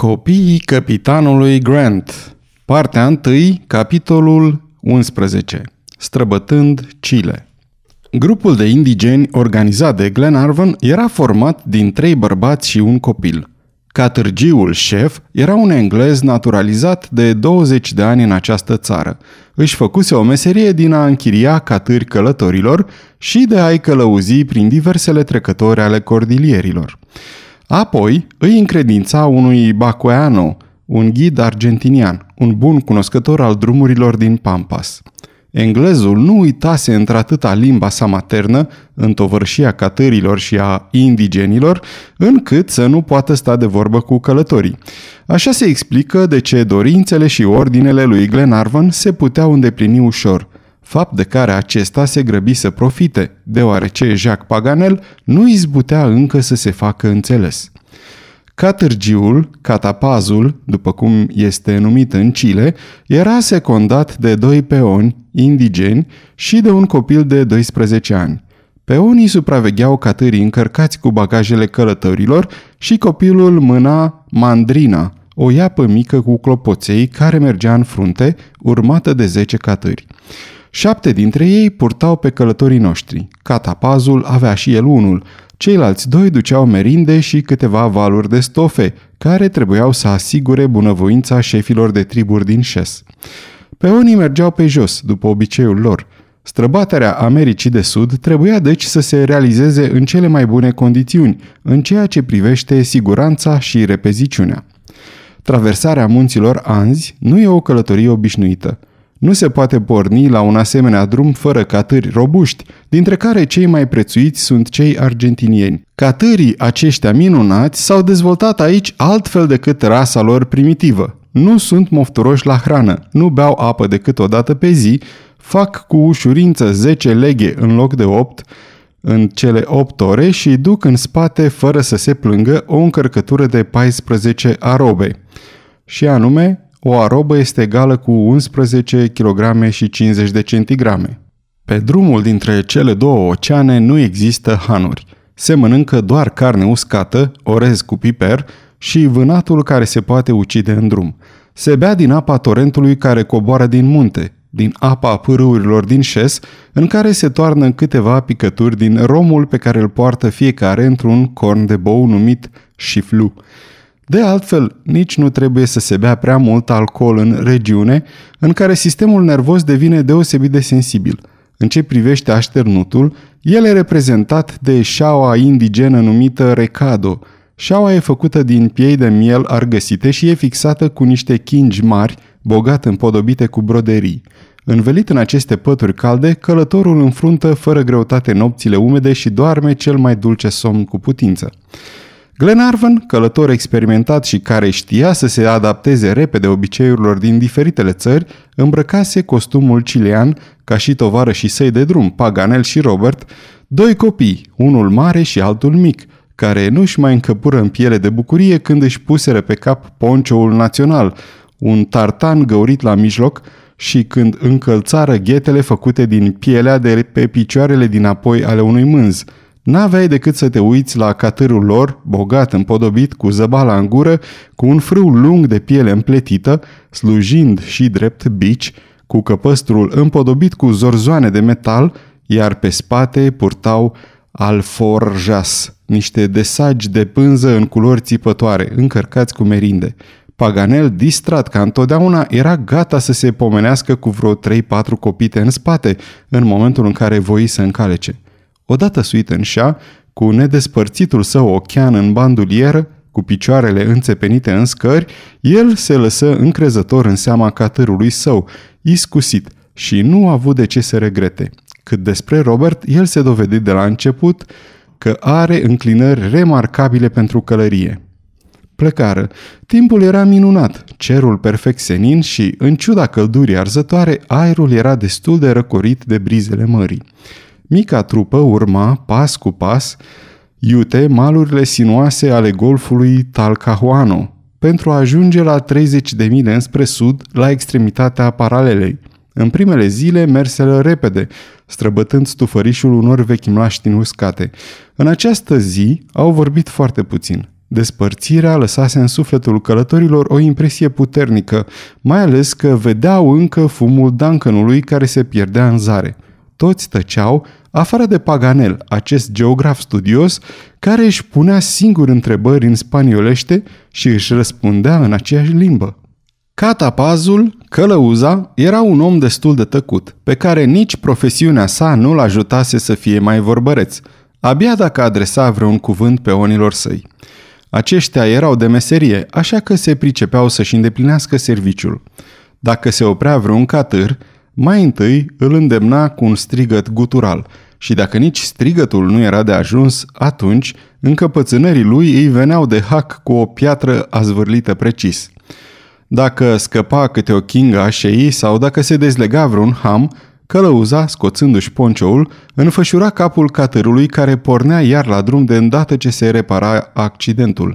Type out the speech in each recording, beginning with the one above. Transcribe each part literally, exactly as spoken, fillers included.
Copiii capitanului Grant. Partea întâi, capitolul unsprezece. Străbătând Chile. Grupul de indigeni organizat de Glenarvan era format din trei bărbați și un copil. Catârgiul șef era un englez naturalizat de douăzeci de ani în această țară. Își făcuse o meserie din a închiria catâri călătorilor și de a-i călăuzi prin diversele trecători ale cordilierilor. Apoi îi încredința unui bacoeano, un ghid argentinian, un bun cunoscător al drumurilor din Pampas. Englezul nu uitase într-atâta limba sa maternă, întovărșia catârilor și a indigenilor, încât să nu poată sta de vorbă cu călătorii. Așa se explică de ce dorințele și ordinele lui Glenarvan se puteau îndeplini ușor, fapt de care acesta se grăbi să profite, deoarece Jacques Paganel nu izbutea încă să se facă înțeles. Catârgiul, catapazul, după cum este numit în Chile, era secundat de doi peoni, indigeni, și de un copil de doisprezece ani. Peonii supravegheau catârii încărcați cu bagajele călătorilor și copilul mâna mandrina, o iapă mică cu clopoței care mergea în frunte, urmată de zece catâri. Șapte dintre ei purtau pe călătorii noștri. Catapazul avea și el unul. Ceilalți doi duceau merinde și câteva valuri de stofe, care trebuiau să asigure bunăvoința șefilor de triburi din șes. Peonii mergeau pe jos, după obiceiul lor. Străbaterea Americii de Sud trebuia deci să se realizeze în cele mai bune condiții, în ceea ce privește siguranța și repeziciunea. Traversarea munților Anzi nu e o călătorie obișnuită. Nu se poate porni la un asemenea drum fără catâri robuști, dintre care cei mai prețuiți sunt cei argentinieni. Catârii aceștia minunați s-au dezvoltat aici altfel decât rasa lor primitivă. Nu sunt mofturoși la hrană, nu beau apă decât o dată pe zi, fac cu ușurință zece leghe în loc de opt în cele opt ore și duc în spate fără să se plângă o încărcătură de paisprezece arobe. Și anume, o arobă este egală cu unsprezece kilograme și cincizeci de centigrame. Pe drumul dintre cele două oceane nu există hanuri. Se mănâncă doar carne uscată, orez cu piper și vânatul care se poate ucide în drum. Se bea din apa torentului care coboară din munte, din apa pârâurilor din șes, în care se toarnă câteva picături din romul pe care îl poartă fiecare într-un corn de bou numit șiflu. De altfel, nici nu trebuie să se bea prea mult alcool în regiune în care sistemul nervos devine deosebit de sensibil. În ce privește așternutul, el e reprezentat de șaua indigenă numită recado. Șaua e făcută din piei de miel argăsite și e fixată cu niște chingi mari, bogat împodobite cu broderii. Învelit în aceste pături calde, călătorul înfruntă fără greutate nopțile umede și doarme cel mai dulce somn cu putință. Glenarvan, călător experimentat și care știa să se adapteze repede obiceiurilor din diferitele țări, îmbrăcase costumul chilean, ca și tovarășii săi de drum, Paganel și Robert, doi copii, unul mare și altul mic, care nu-și mai încăpură în piele de bucurie când își puseră pe cap poncioul național, un tartan găurit la mijloc, și când încălțară ghetele făcute din pielea de pe picioarele dinapoi ale unui mânz. N-aveai decât să te uiți la catârul lor, bogat împodobit, cu zăbala în gură, cu un frâu lung de piele împletită, slujind și drept bici, cu căpăstrul împodobit cu zorzoane de metal, iar pe spate purtau alforjas, niște desagi de pânză în culori țipătoare, încărcați cu merinde. Paganel, distrat ca întotdeauna, era gata să se pomenească cu vreo trei-patru copite în spate, în momentul în care voi să încalece. Odată suit în șa, cu nedespărțitul său ochean în bandulieră, cu picioarele înțepenite în scări, el se lăsă încrezător în seama catârului său, iscusit, și nu a avut de ce să regrete. Cât despre Robert, el se dovedi de la început că are înclinări remarcabile pentru călărie. Plecară. Timpul era minunat, cerul perfect senin și, în ciuda căldurii arzătoare, aerul era destul de răcorit de brizele mării. Mica trupă urma, pas cu pas, iute malurile sinuoase ale golfului Talcahuano, pentru a ajunge la treizeci de mile înspre sud, la extremitatea paralelei. În primele zile merselă repede, străbătând stufărișul unor vechimlași din uscate. În această zi au vorbit foarte puțin. Despărțirea lăsase în sufletul călătorilor o impresie puternică, mai ales că vedeau încă fumul Duncanului care se pierdea în zare. Toți tăceau, afară de Paganel, acest geograf studios, care își punea singur întrebări în spaniolește și își răspundea în aceeași limbă. Catapazul, călăuza, era un om destul de tăcut, pe care nici profesiunea sa nu-l ajutase să fie mai vorbăreț, abia dacă adresa vreun cuvânt pe onilor săi. Aceștia erau de meserie, așa că se pricepeau să-și îndeplinească serviciul. Dacă se oprea vreun catâr, mai întâi îl îndemna cu un strigăt gutural și dacă nici strigătul nu era de ajuns, atunci încăpățânării lui îi veneau de hac cu o piatră azvârlită precis. Dacă scăpa câte o chingă a șeii sau dacă se dezlega vreun ham, călăuza, scoțându-și poncioul, înfășura capul catârului care pornea iar la drum de îndată ce se repara accidentul.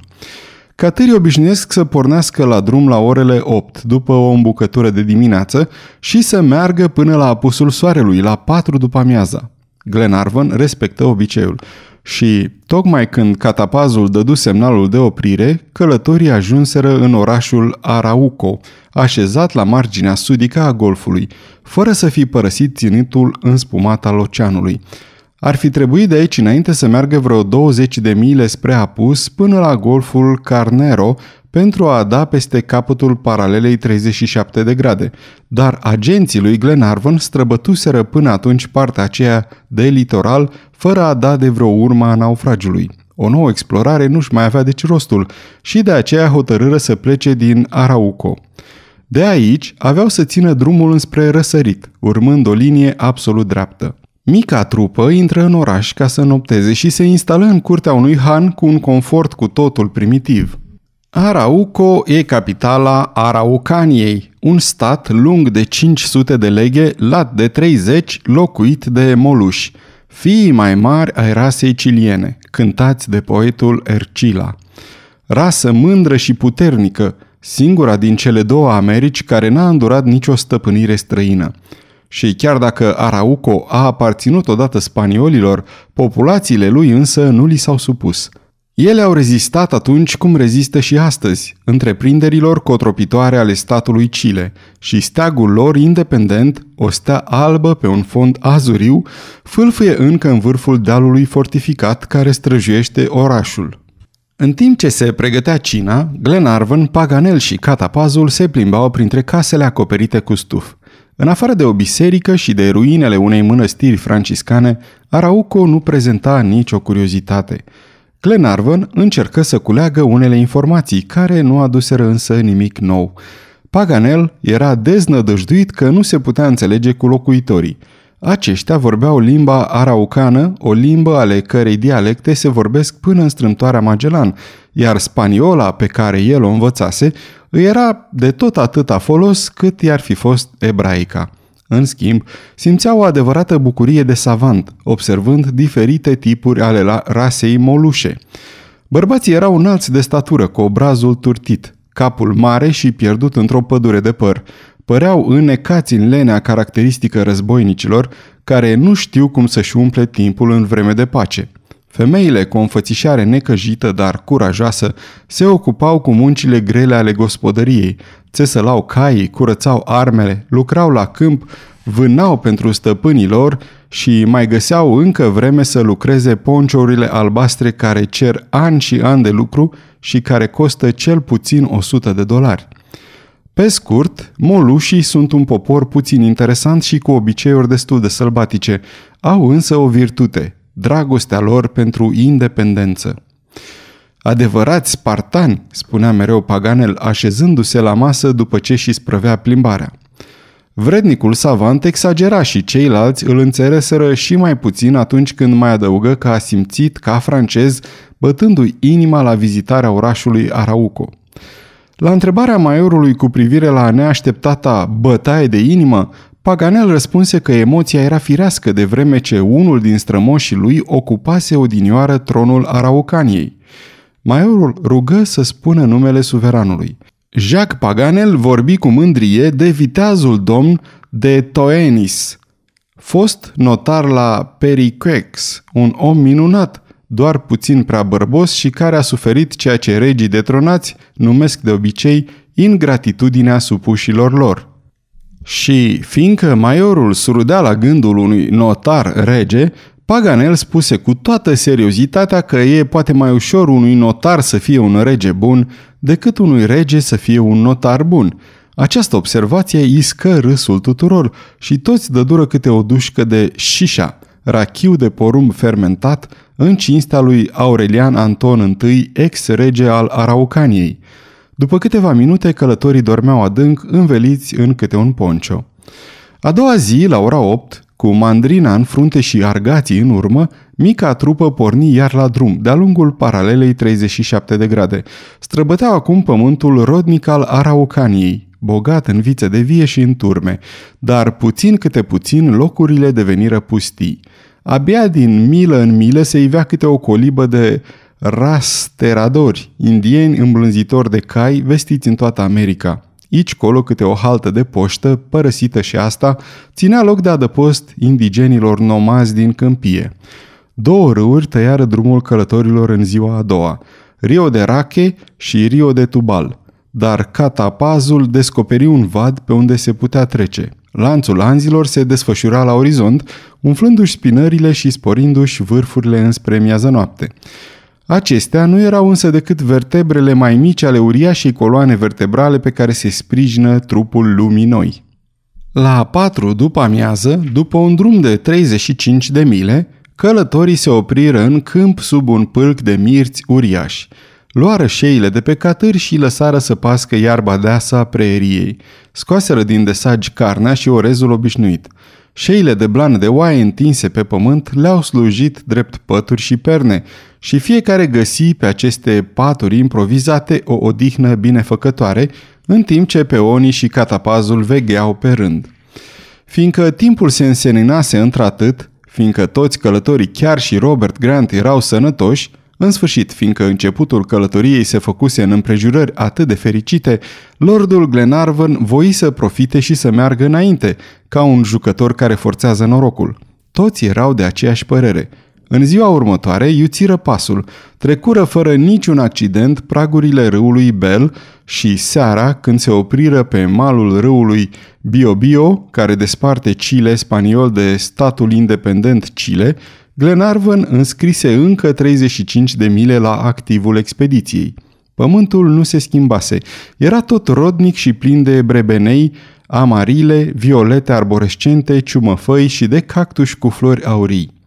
Catârii obișnuiesc să pornească la drum la orele opt, după o îmbucătură de dimineață, și să meargă până la apusul soarelui, la patru după amiaza. Glenarvan respectă obiceiul. Și, tocmai când catapazul dădu semnalul de oprire, călătorii ajunseră în orașul Arauco, așezat la marginea sudică a golfului, fără să fi părăsit ținutul înspumat al oceanului. Ar fi trebuit de aici înainte să meargă vreo douăzeci de mile spre apus până la golful Carnero pentru a da peste capătul paralelei treizeci și șapte de grade, dar agenții lui Glenarvan străbătuseră până atunci partea aceea de litoral fără a da de vreo urmă a naufragiului. O nouă explorare nu-și mai avea deci rostul și de aceea hotărâră să plece din Arauco. De aici aveau să țină drumul înspre răsărit, urmând o linie absolut dreaptă. Mica trupă intră în oraș ca să nopteze și se instală în curtea unui han cu un confort cu totul primitiv. Arauco e capitala Araucaniei, un stat lung de cinci sute de leghe, lat de treizeci, locuit de moluși, fiii mai mari ai rasei ciliene, cântați de poetul Ercila. Rasă mândră și puternică, singura din cele două Americi care n-a îndurat nicio stăpânire străină. Și chiar dacă Arauco a aparținut odată spaniolilor, populațiile lui însă nu li s-au supus. Ele au rezistat atunci cum rezistă și astăzi, întreprinderilor cotropitoare ale statului Chile și steagul lor independent, o stea albă pe un fond azuriu, fâlfâie încă în vârful dealului fortificat care străjuiește orașul. În timp ce se pregătea cina, Glenarvan, Paganel și catapazul se plimbau printre casele acoperite cu stuf. În afară de o biserică și de ruinele unei mănăstiri franciscane, Arauco nu prezenta nicio curiozitate. Glenarvan încercă să culeagă unele informații, care nu aduseră însă nimic nou. Paganel era deznădăjduit că nu se putea înțelege cu locuitorii. Aceștia vorbeau limba araucană, o limbă ale cărei dialecte se vorbesc până în Strâmtoarea Magellan, iar spaniola pe care el o învățase îi era de tot atâta folos cât i-ar fi fost ebraica. În schimb, simțea o adevărată bucurie de savant, observând diferite tipuri ale rasei molușe. Bărbații erau înalți de statură, cu obrazul turtit, capul mare și pierdut într-o pădure de păr. Păreau înnecați în lenea caracteristică războinicilor, care nu știu cum să-și umple timpul în vreme de pace. Femeile, cu o înfățișare necăjită, dar curajoasă, se ocupau cu muncile grele ale gospodăriei, țesălau caii, curățau armele, lucrau la câmp, vânau pentru stăpânii lor și mai găseau încă vreme să lucreze ponciourile albastre care cer ani și ani de lucru și care costă cel puțin o sută de dolari. Pe scurt, molușii sunt un popor puțin interesant și cu obiceiuri destul de sălbatice, au însă o virtute: dragostea lor pentru independență. Adevărați spartani, spunea mereu Paganel, așezându-se la masă după ce și sprăvea plimbarea. Vrednicul savant exagera și ceilalți îl înțeleseră și mai puțin atunci când mai adăugă că a simțit, ca francez, bătându-i inima la vizitarea orașului Arauco. La întrebarea maiorului cu privire la neașteptata bătaie de inimă, Paganel răspunse că emoția era firească de vreme ce unul din strămoșii lui ocupase odinioară tronul Araucaniei. Maiorul rugă să spună numele suveranului. Jacques Paganel vorbi cu mândrie de viteazul domn de Toenis, fost notar la Periquex, un om minunat, doar puțin prea bărbos și care a suferit ceea ce regii detronați numesc de obicei ingratitudinea supușilor lor. Și, fiindcă maiorul surâdea la gândul unui notar rege, Paganel spuse cu toată seriozitatea că e poate mai ușor unui notar să fie un rege bun decât unui rege să fie un notar bun. Această observație iscă râsul tuturor și toți dădură câte o dușcă de șișa, rachiu de porumb fermentat, în cinstea lui Aurelian Anton I, ex-rege al Araucaniei. După câteva minute, călătorii dormeau adânc, înveliți în câte un poncio. A doua zi, la ora opt, cu mandrina în frunte și argații în urmă, mica trupă porni iar la drum, de-a lungul paralelei treizeci și șapte de grade. Străbăteau acum pământul rodnic al Araucaniei, bogat în vițe de vie și în turme, dar puțin câte puțin locurile deveniră pustii. Abia din milă în milă se ivea câte o colibă de rasteradori, indieni îmblânzitori de cai vestiți în toată America. Aici colo câte o haltă de poștă, părăsită și asta, ținea loc de adăpost indigenilor nomazi din câmpie. Două râuri tăiară drumul călătorilor în ziua a doua, Rio de Rache și Rio de Tubal, dar catapazul descoperi un vad pe unde se putea trece. Lanțul anzilor se desfășura la orizont, umflându-și spinările și sporindu-și vârfurile înspre miază noapte. Acestea nu erau însă decât vertebrele mai mici ale uriașei coloane vertebrale pe care se sprijină trupul lumii noi. La patru după amiază, după un drum de treizeci și cinci de mile, călătorii se opriră în câmp sub un pâlc de mirți uriași. Luară șeile de pe catâri și lăsară să pască iarba deasă a preeriei. Scoaseră din desagi carnea și orezul obișnuit. Șeile de blană de oaie întinse pe pământ le-au slujit drept pături și perne și fiecare găsi pe aceste paturi improvizate o odihnă binefăcătoare, în timp ce peonii și catapazul vegheau pe rând. Fiindcă timpul se înseninase într-atât, fiindcă toți călătorii, chiar și Robert Grant, erau sănătoși, în sfârșit, fiindcă începutul călătoriei se făcuse în împrejurări atât de fericite, lordul Glenarvan voi să profite și să meargă înainte, ca un jucător care forțează norocul. Toți erau de aceeași părere. În ziua următoare, iuțiră pasul, trecură fără niciun accident pragurile râului Bel și seara, când se opriră pe malul râului Biobio, care desparte Chile spaniol de statul independent Chile, Glenarvan înscrise încă treizeci și cinci de mile la activul expediției. Pământul nu se schimbase. Era tot rodnic și plin de brebenei, amarile, violete arborescente, ciumăfăi și de cactuși cu flori aurii.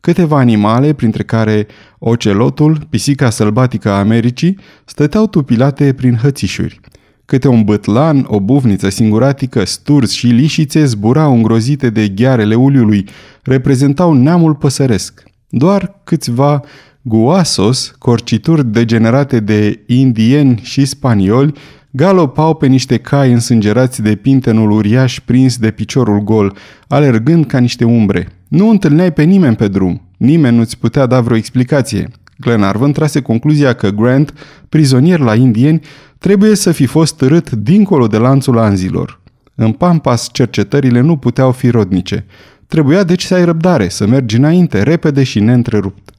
Câteva animale, printre care ocelotul, pisica sălbatică a Americii, stăteau tupilate prin hățișuri. Câte un bâtlan, o bufniță singuratică, sturzi și lișițe zburau îngrozite de ghearele uliului, reprezentau neamul păsăresc. Doar câțiva guasos, corcituri degenerate de indieni și spanioli, galopau pe niște cai însângerați de pintenul uriaș prins de piciorul gol, alergând ca niște umbre. Nu întâlneai pe nimeni pe drum, nimeni nu-ți putea da vreo explicație. Glenarvan trase concluzia că Grant, prizonier la indieni, trebuie să fi fost târât dincolo de lanțul anzilor. În Pampas cercetările nu puteau fi rodnice. Trebuia deci să ai răbdare, să mergi înainte, repede și neîntrerupt.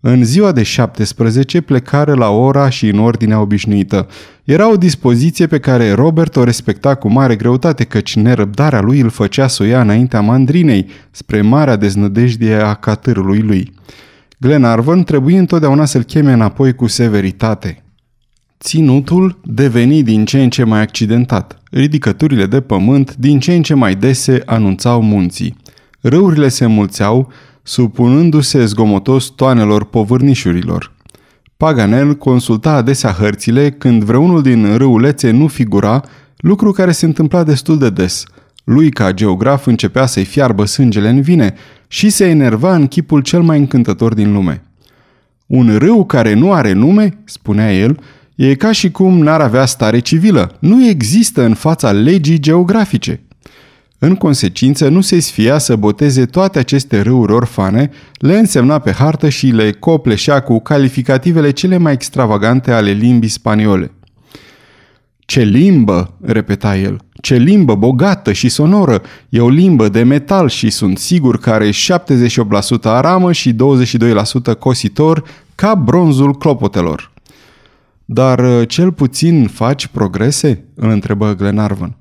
În ziua de șaptesprezece plecare la ora și în ordinea obișnuită. Era o dispoziție pe care Robert o respecta cu mare greutate, căci nerăbdarea lui îl făcea să o ia înaintea mandrinei, spre marea deznădejde a catârului lui. Glenarvan trebuie întotdeauna să-l cheme înapoi cu severitate. Ținutul deveni din ce în ce mai accidentat. Ridicăturile de pământ din ce în ce mai dese anunțau munții. Râurile se mulțeau, supunându-se zgomotos toanelor povârnișurilor. Paganel consulta adesea hărțile când vreunul din râulețe nu figura, lucru care se întâmpla destul de des. Lui, ca geograf, începea să-i fiarbă sângele în vine și se enerva în chipul cel mai încântător din lume. Un râu care nu are nume, spunea el, e ca și cum n-ar avea stare civilă. Nu există în fața legii geografice. În consecință, nu se sfia să boteze toate aceste râuri orfane, le însemna pe hartă și le copleșea cu calificativele cele mai extravagante ale limbii spaniole. Ce limbă!" repeta el. Ce limbă bogată și sonoră! E o limbă de metal și sunt sigur că are șaptezeci și opt la sută aramă și douăzeci și doi la sută cositor ca bronzul clopotelor." Dar cel puțin faci progrese?" îl întrebă Glenarvan.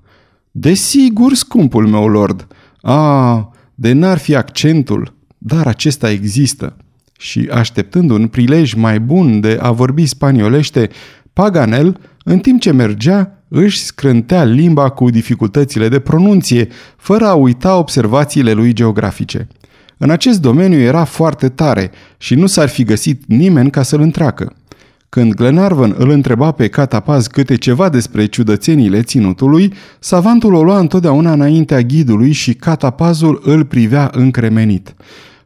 Desigur, scumpul meu lord. A, de n-ar fi accentul, dar acesta există." Și așteptând un prilej mai bun de a vorbi spaniolește, Paganel, în timp ce mergea, își scrântea limba cu dificultățile de pronunție, fără a uita observațiile lui geografice. În acest domeniu era foarte tare și nu s-ar fi găsit nimeni ca să-l întreacă. Când Glenarvan îl întreba pe catapaz câte ceva despre ciudățeniile ținutului, savantul o lua întotdeauna înaintea ghidului și catapazul îl privea încremenit.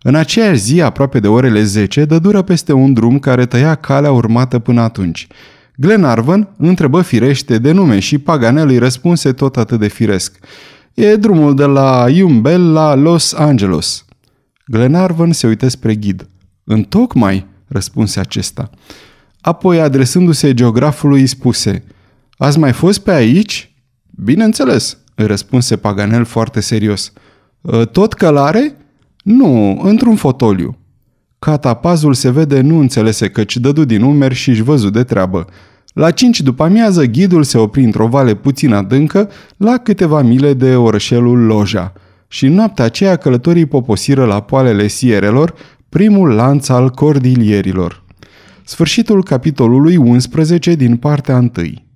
În aceeași zi, aproape de orele zece, dădură peste un drum care tăia calea urmată până atunci. Glenarvan întrebă firește de nume și Paganel îi răspunse tot atât de firesc. E drumul de la Iumbel la Los Angeles." Glenarvan se uită spre ghid. Întocmai, răspunse acesta. Apoi, adresându-se geografului, îi spuse: Ați mai fost pe aici?" Bineînțeles," îi răspunse Paganel foarte serios. Tot călare?" Nu, într-un fotoliu." Catapazul se vede nu înțelese căci dădu din umeri și-și văzu de treabă. La cinci după amiază, ghidul se opri într-o vale puțin adâncă, la câteva mile de orășelul Loja. Și în noaptea aceea călătorii poposiră la poalele sierelor, primul lanț al cordilierilor. Sfârșitul capitolului unsprezece din partea întâi.